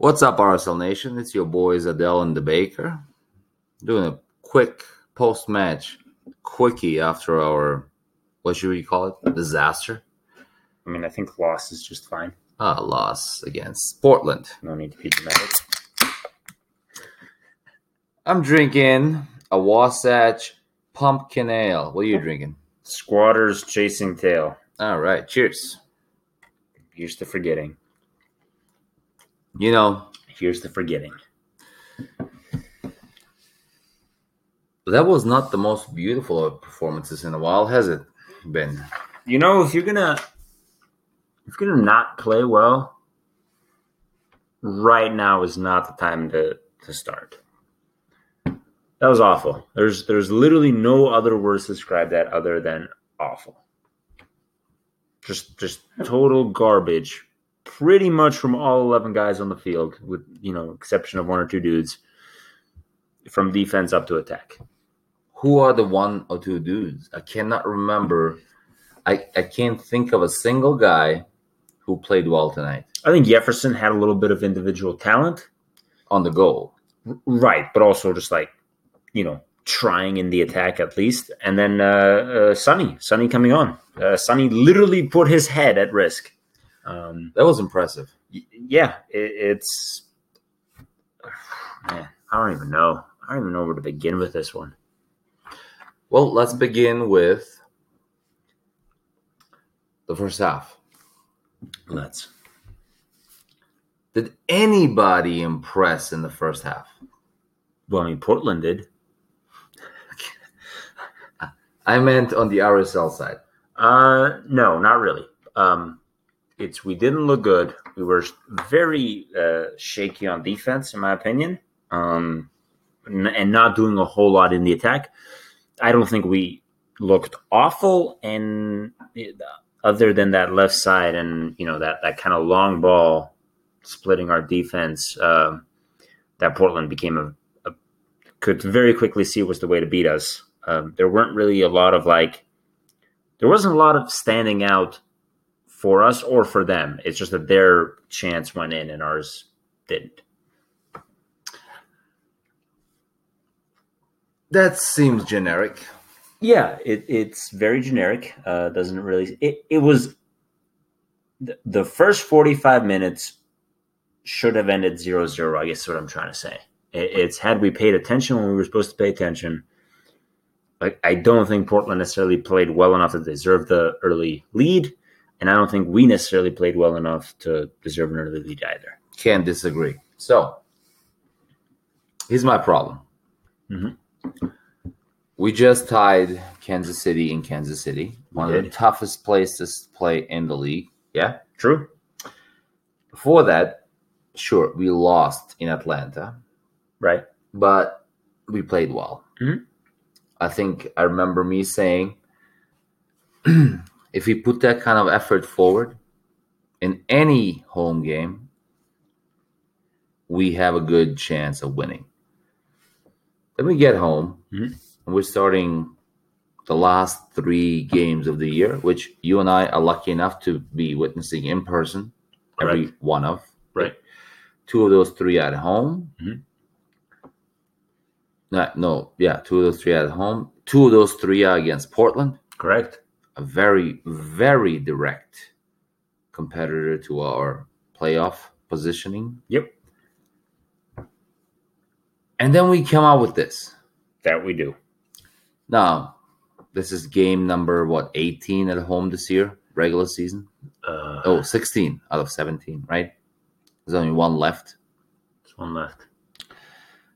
What's up, RSL Nation? It's your boys Adele and the Baker doing a quick post-match quickie after our, what should we call it, disaster? I mean, I think loss is just fine. Loss against Portland. No need to be dramatic. I'm drinking a Wasatch pumpkin ale. What are you drinking? Squatters Chasing Tail. All right, cheers. Here's to forgetting. You know, here's the forgetting. That was not the most beautiful of performances in a while, has it been? You know, if you're gonna not play well, right now is not the time to start. That was awful. There's literally no other words to describe that other than awful. Just total garbage. Pretty much from all 11 guys on the field, with, you know, exception of one or two dudes, from defense up to attack. Who are the one or two dudes? I cannot remember. I can't think of a single guy who played well tonight. I think Jefferson had a little bit of individual talent. On the goal. Right, but also just like, you know, trying in the attack at least. And then Sonny coming on. Sonny literally put his head at risk. That was impressive. Yeah, it's man, I don't even know where to begin with this one. Well, let's begin with the first half. Let's. Did anybody impress in the first half? Well, I mean, Portland did. I meant on the RSL side. No, not really. We didn't look good. We were very shaky on defense, in my opinion, and not doing a whole lot in the attack. I don't think we looked awful, and other than that left side and, you know, that kind of long ball splitting our defense, that Portland became could very quickly see was the way to beat us. There wasn't a lot of standing out for us or for them. It's just that their chance went in and ours didn't. That seems generic. Yeah, it's very generic. Doesn't really. It was the first 45 minutes should have ended 0-0. I guess is what I'm trying to say. It's had we paid attention when we were supposed to pay attention. Like, I don't think Portland necessarily played well enough to deserve the early lead. And I don't think we necessarily played well enough to deserve an early lead either. Can't disagree. So, here's my problem. Mm-hmm. We just tied Kansas City in Kansas City. One of the toughest places to play in the league. Yeah? True. Before that, sure, we lost in Atlanta. Right. But we played well. Mm-hmm. I think I remember me saying... If we put that kind of effort forward in any home game, we have a good chance of winning. Then we get home, mm-hmm. and we're starting the last three games of the year, which you and I are lucky enough to be witnessing in person, every right. one of. Right. Two of those three at home. Mm-hmm. Two of those three at home. Two of those three are against Portland. Correct. A very, very direct competitor to our playoff positioning. Yep. And then we come out with this. That we do. Now, this is game number, 18 at home this year? Regular season? 16 out of 17, right? There's only one left. There's one left.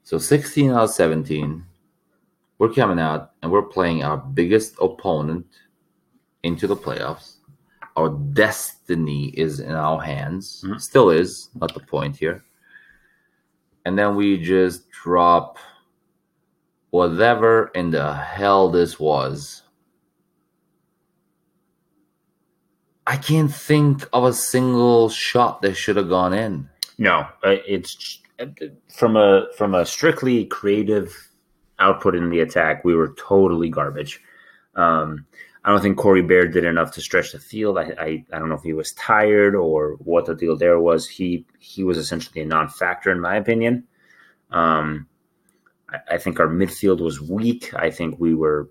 So 16 out of 17, we're coming out and we're playing our biggest opponent into the playoffs. Our destiny is in our hands. Mm-hmm. Still is, not the point here. And then we just drop whatever in the hell this was. I can't think of a single shot that should have gone in. No, it's from a strictly creative output in the attack, we were totally garbage. I don't think Corey Baird did enough to stretch the field. I don't know if he was tired or what the deal there was. He was essentially a non-factor in my opinion. I think our midfield was weak. I think we were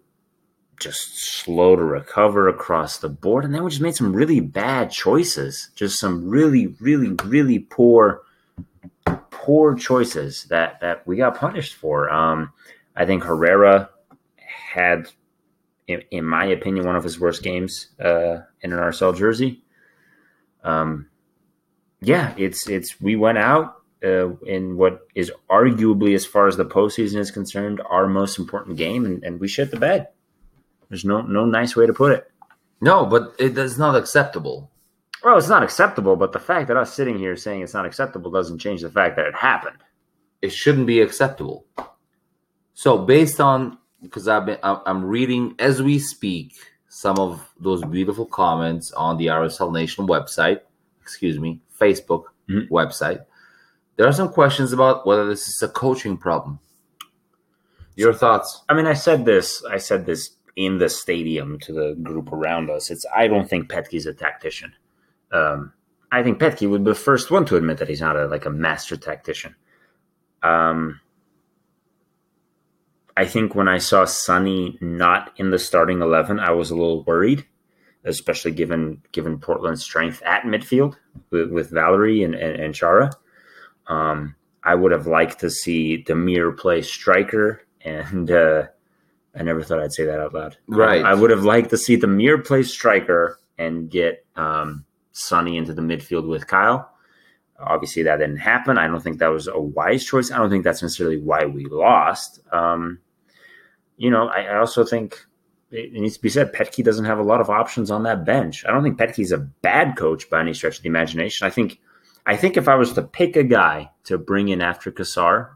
just slow to recover across the board. And then we just made some really bad choices, just some really poor choices that we got punished for. I think Herrera had, in my opinion, one of his worst games in an RSL jersey. We went out in what is arguably, as far as the postseason is concerned, our most important game, and we shit the bed. There's no nice way to put it. No, but it's not acceptable. Well, it's not acceptable, but the fact that us sitting here saying it's not acceptable doesn't change the fact that it happened. It shouldn't be acceptable. So based on, because I'm reading as we speak some of those beautiful comments on the RSL Nation website, Facebook website. There are some questions about whether this is a coaching problem. Your thoughts? I mean, I said this in the stadium to the group around us. I don't think Petke's a tactician. I think Petke would be the first one to admit that he's not a master tactician. I think when I saw Sonny not in the starting 11, I was a little worried, especially given Portland's strength at midfield with Valerie and Chara. I would have liked to see Demir play striker, and I never thought I'd say that out loud. Right. I would have liked to see Demir play striker and get Sonny into the midfield with Kyle. Obviously, that didn't happen. I don't think that was a wise choice. I don't think that's necessarily why we lost. I also think it needs to be said, Petke doesn't have a lot of options on that bench. I don't think Petke's a bad coach by any stretch of the imagination. I think if I was to pick a guy to bring in after Kassar,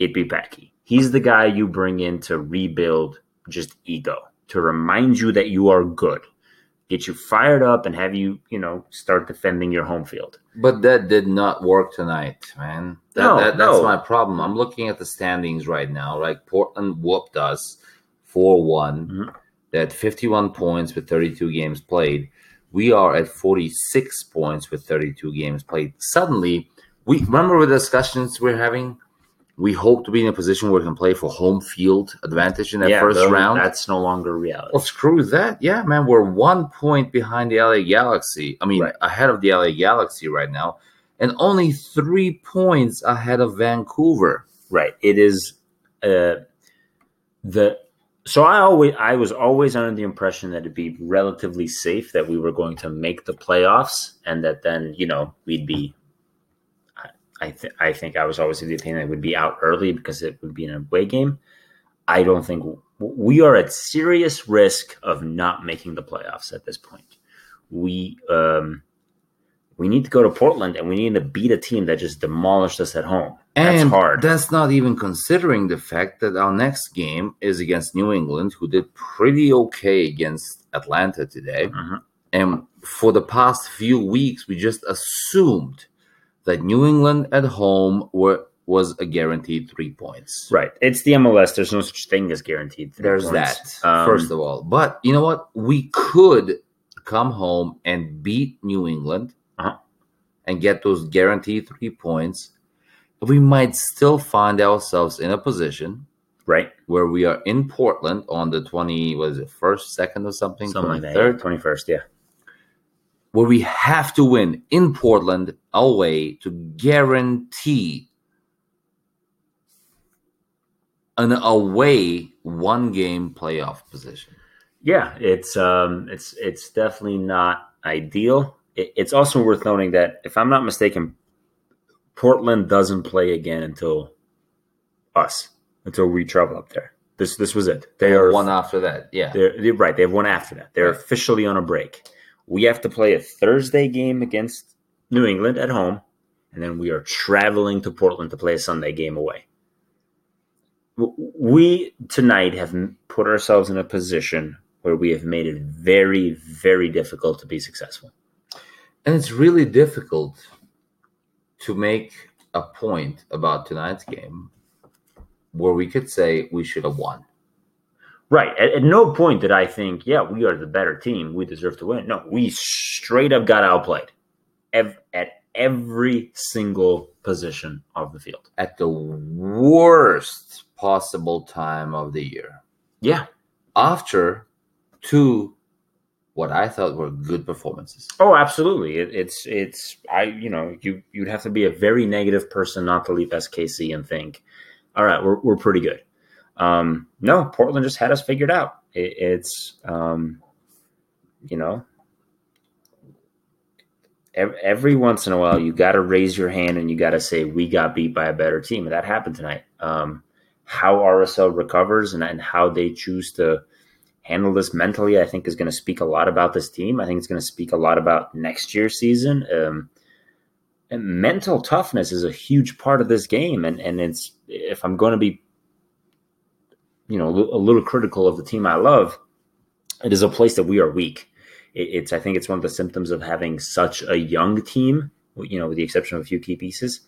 it'd be Petke. He's the guy you bring in to rebuild just ego, to remind you that you are good, get you fired up, and have you, start defending your home field. But that did not work tonight, man. That's my problem. I'm looking at the standings right now. Like, Portland whooped us 4-1. Mm-hmm. They had 51 points with 32 games played. We are at 46 points with 32 games played. Suddenly, we remember the discussions we're having? We hope to be in a position where we can play for home field advantage in that first round. That's no longer reality. Well, screw that. Yeah, man, we're 1 point behind the LA Galaxy. Ahead of the LA Galaxy right now, and only 3 points ahead of Vancouver. Right. It is So I was always under the impression that it'd be relatively safe that we were going to make the playoffs, and that then we'd be. I think I was always of the opinion that it would be out early because it would be an away game. I don't think we are at serious risk of not making the playoffs at this point. We need to go to Portland, and we need to beat a team that just demolished us at home. That's hard. That's not even considering the fact that our next game is against New England, who did pretty okay against Atlanta today. Mm-hmm. And for the past few weeks, we just assumed that New England at home was a guaranteed 3 points. Right. It's the MLS. There's no such thing as guaranteed 3 points. There's that, first of all. But you know what? We could come home and beat New England and get those guaranteed 3 points. We might still find ourselves in a position, right, where we are in Portland on the 1st, 2nd or something 23rd? 21st, yeah. Where we have to win in Portland away to guarantee an away 1-game playoff position. Yeah, it's definitely not ideal. It's also worth noting that, if I'm not mistaken, Portland doesn't play again until we travel up there. This was it. They are one after that. Yeah, they're right. They have one after that. They're officially on a break. We have to play a Thursday game against New England at home, and then we are traveling to Portland to play a Sunday game away. We tonight have put ourselves in a position where we have made it very, very difficult to be successful. And it's really difficult to make a point about tonight's game where we could say we should have won. Right. At no point did I think, yeah, we are the better team. We deserve to win. No, we straight up got outplayed at every single position of the field. At the worst possible time of the year. Yeah. After two, what I thought were good performances. Oh, absolutely. You'd have to be a very negative person not to leave SKC and think, all right, we're pretty good. No, Portland just had us figured out. Every once in a while, you got to raise your hand and you got to say, we got beat by a better team. And that happened tonight. How RSL recovers and how they choose to handle this mentally, I think is going to speak a lot about this team. I think it's going to speak a lot about next year's season. And mental toughness is a huge part of this game. And it's, if I'm going to be, a little critical of the team I love, it is a place that we are weak. I think it's one of the symptoms of having such a young team, with the exception of a few key pieces,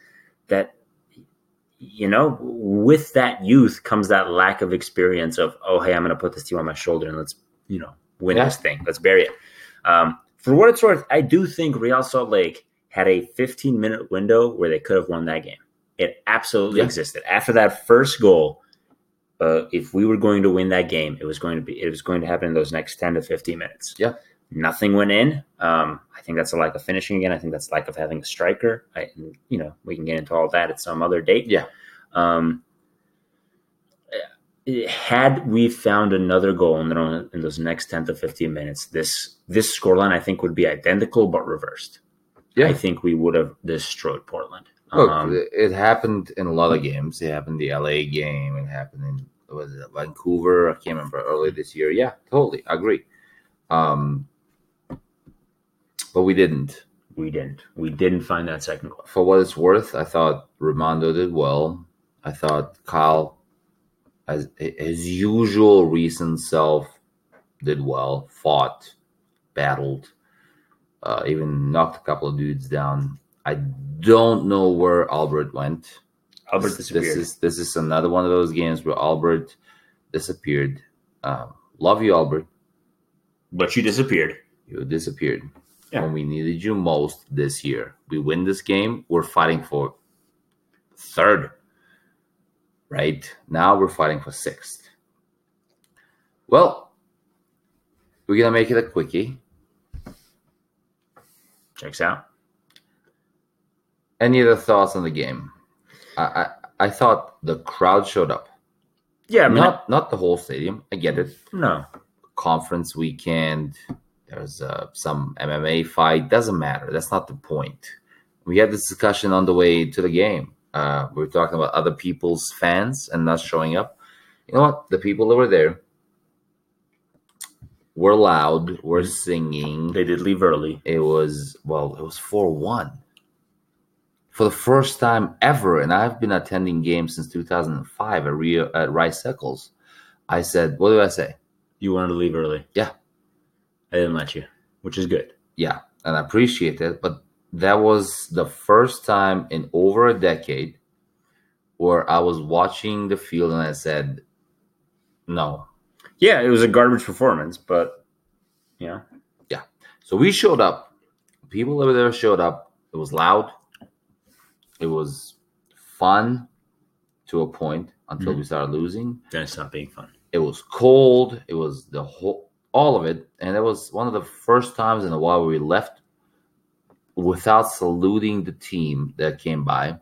that, with that youth comes that lack of experience of, oh, hey, I'm going to put this team on my shoulder and let's, win this thing. Let's bury it. For what it's worth, I do think Real Salt Lake had a 15-minute window where they could have won that game. It absolutely existed. After that first goal, if we were going to win that game, it was going to happen in those next 10 to 15 minutes. Yeah. Nothing went in. I think that's a lack of finishing again. I think that's lack of having a striker. We can get into all that at some other date. Yeah. Had we found another goal in those next 10 to 15 minutes, this scoreline I think would be identical but reversed. Yeah. I think we would have destroyed Portland. Look, it happened in a lot of games. It happened in the LA game. It happened in Vancouver. I can't remember, early this year. Yeah, totally. I agree. But we didn't. We didn't find that second goal. For what it's worth, I thought Raimondo did well. I thought Kyle, as his usual recent self, did well, fought, battled, even knocked a couple of dudes down. I don't know where Albert went. Albert disappeared. This is another one of those games where Albert disappeared. Love you, Albert. But you disappeared. You disappeared. Yeah. When we needed you most this year. We win this game, we're fighting for third. Right? Now we're fighting for sixth. Well, we're going to make it a quickie. Checks out. Any other thoughts on the game? I thought the crowd showed up. Yeah, not the whole stadium. I get it. No. Conference weekend. There's some MMA fight. Doesn't matter. That's not the point. We had this discussion on the way to the game. We were talking about other people's fans and not showing up. You know what? The people that were there were loud. Were singing. They did leave early. It was 4-1. For the first time ever, and I've been attending games since 2005 at Rice Eccles, I said, what did I say? You wanted to leave early. Yeah. I didn't let you, which is good. Yeah, and I appreciate it. But that was the first time in over a decade where I was watching the field and I said, no. Yeah, it was a garbage performance, but, Yeah. So we showed up. People over there showed up. It was loud. It was fun to a point until we started losing. Then it stopped being fun. It was cold. It was all of it. And it was one of the first times in a while where we left without saluting the team that came by.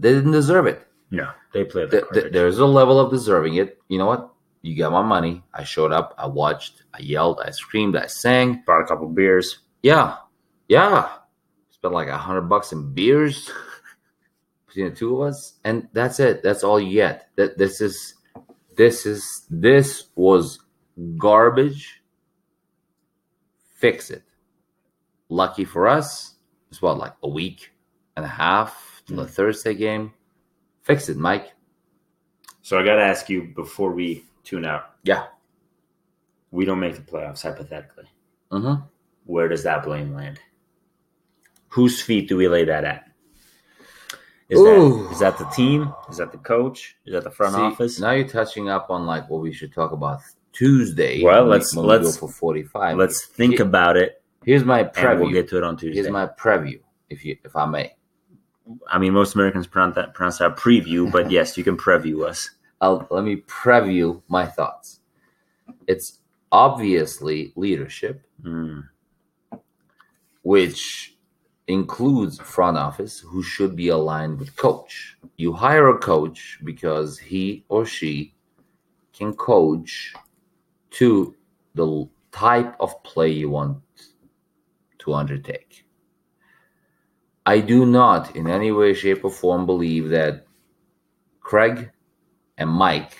They didn't deserve it. No, they played like garbage. There's a level of deserving it. You know what? You got my money. I showed up. I watched. I yelled. I screamed. I sang. Brought a couple beers. Yeah. Spent like $100 in beers between the two of us, and that's it. That's all you get. This was garbage. Fix it. Lucky for us, it's what, like a week and a half till the Thursday game. Fix it, Mike. So I gotta ask you before we tune out. Yeah. We don't make the playoffs hypothetically. Mm-hmm. Where does that blame land? Whose feet do we lay that at? Is that the team? Is that the coach? Is that the front office? Now you're touching up on like what we should talk about Tuesday. Well, let's go for 45. Let's think about it. Here's my preview. And we'll get to it on Tuesday. Here's my preview, if I may. I mean, most Americans pronounce that preview, but yes, you can preview us. Let me preview my thoughts. It's obviously leadership, which includes front office, who should be aligned with coach. You hire a coach because he or she can coach to the type of play you want to undertake. I do not in any way, shape, or form believe that Craig and Mike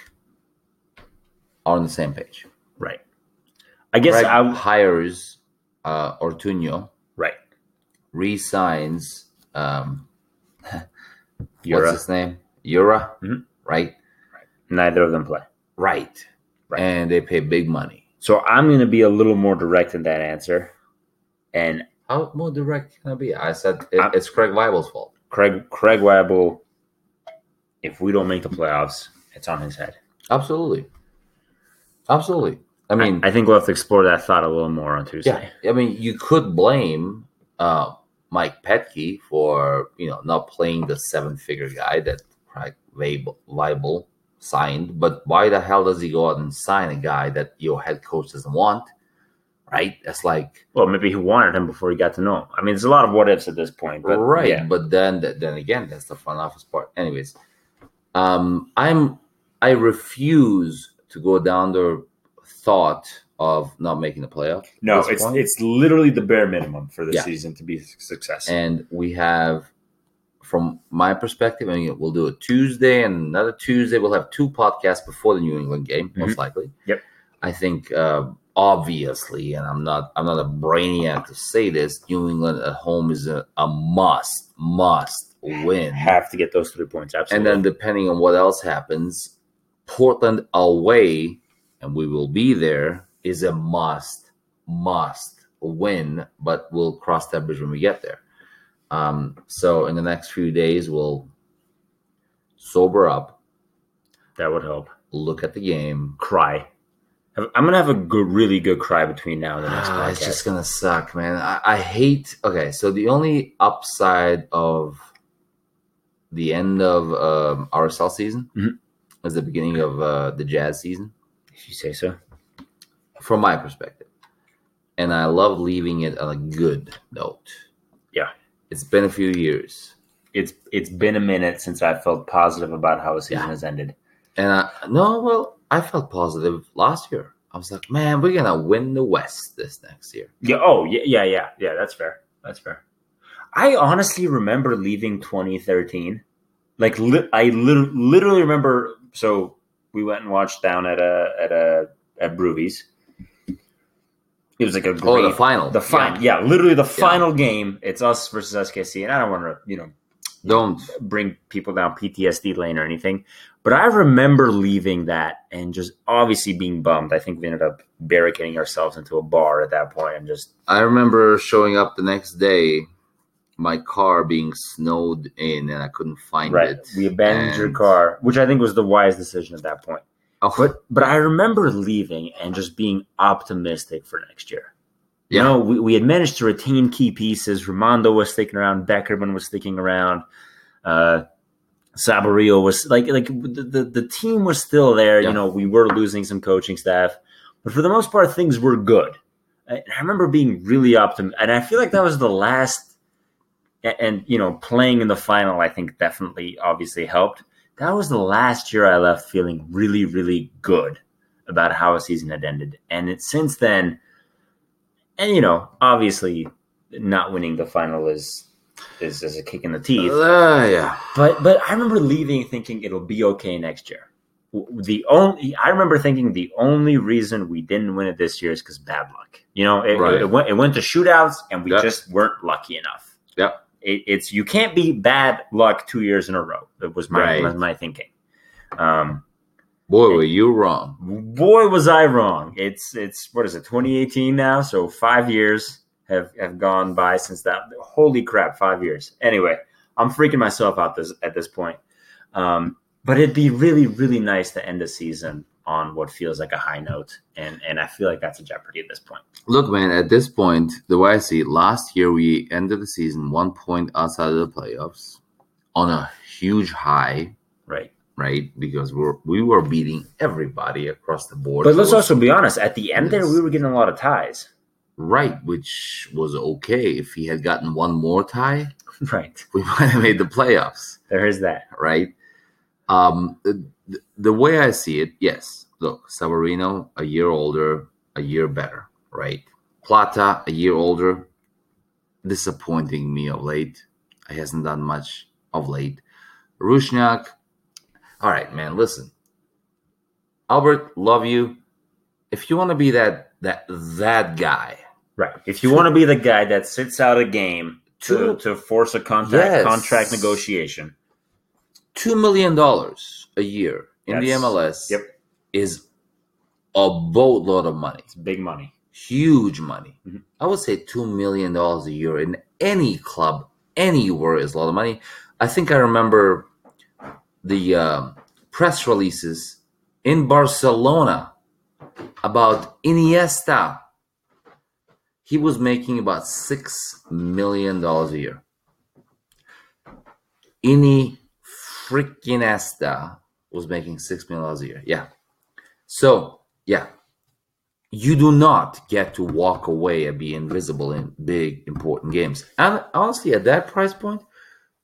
are on the same page. Right. I guess Craig hires Ortuño. Right. Resigns. What's his name? Yura. Mm-hmm. Right. Neither of them play. Right. And they pay big money. So I'm going to be a little more direct in that answer. And how more direct can I be? I said it's Craig Weibel's fault. Craig Weibel, if we don't make the playoffs, it's on his head. Absolutely. I mean, I think we'll have to explore that thought a little more on Tuesday. Yeah. I mean, you could blame Mike Petke for not playing the seven-figure guy that Craig Weibel signed, but why the hell does he go out and sign a guy that your head coach doesn't want? Right? That's like... Well, maybe he wanted him before he got to know him. I mean, there's a lot of what-ifs at this point. But right, yeah. But then again, that's the front office part. Anyways, I refuse to go down the thought of not making the playoff. No, it's literally the bare minimum for the season to be successful. And we have, from my perspective, we'll do a Tuesday and another Tuesday. We'll have two podcasts before the New England game, most likely. Yep. I think... obviously, and I'm not a brainiac to say this, New England at home is a must win. Have to get those 3 points, absolutely. And then depending on what else happens, Portland away, and we will be there, is a must win, but we'll cross that bridge when we get there. So in the next few days, we'll sober up. That would help. Look at the game. Cry. I'm going to have a really good cry between now and the next podcast. It's just going to suck, man. I hate... Okay, so the only upside of the end of RSL season is the beginning of the Jazz season. If you say so. From my perspective. And I love leaving it on a good note. Yeah. It's been a few years. It's been a minute since I felt positive about how a season has ended. And I felt positive last year. I was like, man, we're going to win the West this next year. Yeah. Oh, yeah. Yeah, that's fair. I honestly remember leaving 2013. Like, I literally remember. So we went and watched down at Broovies. It was like a great. Oh, the final. The final. Yeah, literally the final game. It's us versus SKC. And I don't want to, don't bring people down PTSD lane or anything. But I remember leaving that and just obviously being bummed. I think we ended up barricading ourselves into a bar at that point and just... I remember showing up the next day, my car being snowed in, and I couldn't find it. We abandoned your car, which I think was the wise decision at that point. Oh. But I remember leaving and just being optimistic for next year. Yeah. We had managed to retain key pieces. Raimondo was sticking around. Beckerman was sticking around. Savarino was like the team was still there. Yeah. We were losing some coaching staff, but for the most part, things were good. I remember being really optimistic, and I feel like that was the last. And playing in the final, I think definitely, obviously helped. That was the last year I left feeling really, really good about how a season had ended, and it's since then. And obviously, not winning the final is a kick in the teeth. But I remember leaving thinking it'll be okay next year. I remember thinking the only reason we didn't win it this year is because bad luck. It went to shootouts and we just weren't lucky enough. Yep. It's you can't be bad luck 2 years in a row. That was my thinking. Boy, were you wrong. Boy, was I wrong. It's what is it, 2018 now? So 5 years have gone by since that. Holy crap, 5 years. Anyway, I'm freaking myself out at this point. But it'd be really, really nice to end the season on what feels like a high note. And I feel like that's a jeopardy at this point. Look, man, at this point, the way I see it, last year we ended the season 1 point outside of the playoffs on a huge high. Right? Because we were beating everybody across the board. But let's also be honest. At the end there, we were getting a lot of ties. Right, which was okay. If he had gotten one more tie, right, we might have made the playoffs. There is that. Right? The way I see it, yes. Look, Savarino, a year older, a year better, right? Plata, a year older, disappointing me of late. He hasn't done much of late. Rushniak, all right, man, listen. Albert, love you. If you want to be that guy. Right. If you want to be the guy that sits out a game to force a contract negotiation. $2 million a year in the MLS is a boatload of money. It's big money. Huge money. Mm-hmm. I would say $2 million a year in any club anywhere is a lot of money. I think I remember the press releases in Barcelona about Iniesta. He was making about $6 million a year. Iniesta was making $6 million a year. Yeah. So, yeah. You do not get to walk away and be invisible in big, important games. And honestly, at that price point,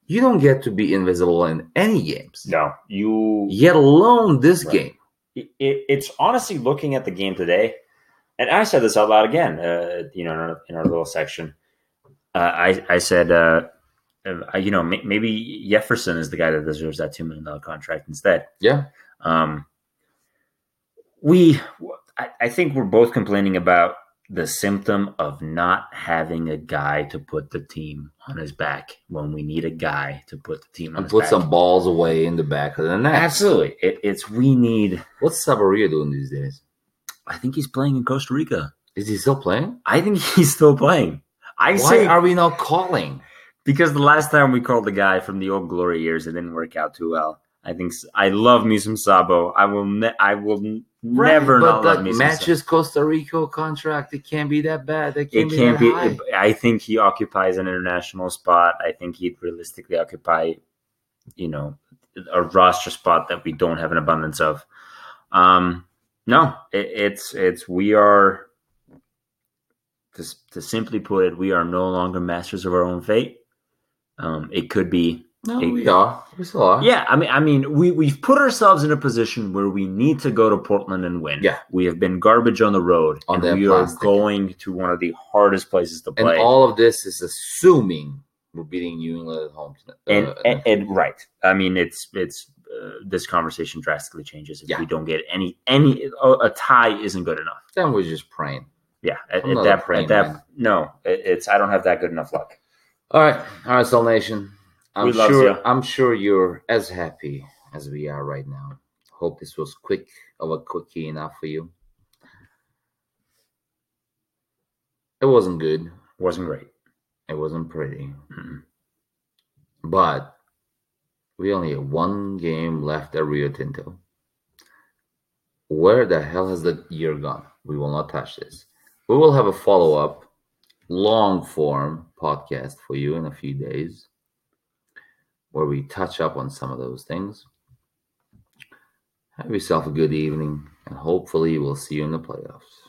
you don't get to be invisible in any games. No. Yet alone this game. It's honestly looking at the game today, and I said this out loud again, in our little section. I said... maybe Jefferson is the guy that deserves that $2 million contract instead. Yeah. I think we're both complaining about the symptom of not having a guy to put the team on his back when we need a guy to put the team on his back. And put some balls away in the back of the net. Absolutely. It's we need... What's Savarino doing these days? I think he's playing in Costa Rica. Is he still playing? I think he's still playing. Why are we not calling? Because the last time we called the guy from the old glory years, it didn't work out too well. I think I love me some Sabo. I will never not love me some Sabo. But matches Costa Rica contract, it can't be that bad. It can't be that high. I think he occupies an international spot. I think he'd realistically occupy, a roster spot that we don't have an abundance of. To simply put it, we are no longer masters of our own fate. It could be. No, we are. We still are. Yeah, I mean, we've put ourselves in a position where we need to go to Portland and win. Yeah, we have been garbage on the road, and we are going to one of the hardest places to play. And all of this is assuming we're beating New England at home. Right. I mean, it's this conversation drastically changes if we don't get any tie isn't good enough. Then we're just praying. Yeah, I don't have that good enough luck. All right, Soul Nation. I'm sure you're as happy as we are right now. Hope this was quickie enough for you. It wasn't good. Wasn't great. It wasn't pretty. Mm-hmm. But we only have one game left at Rio Tinto. Where the hell has the year gone? We will not touch this. We will have a follow-up, long-form podcast for you in a few days where we touch up on some of those things. Have yourself a good evening, and hopefully we'll see you in the playoffs.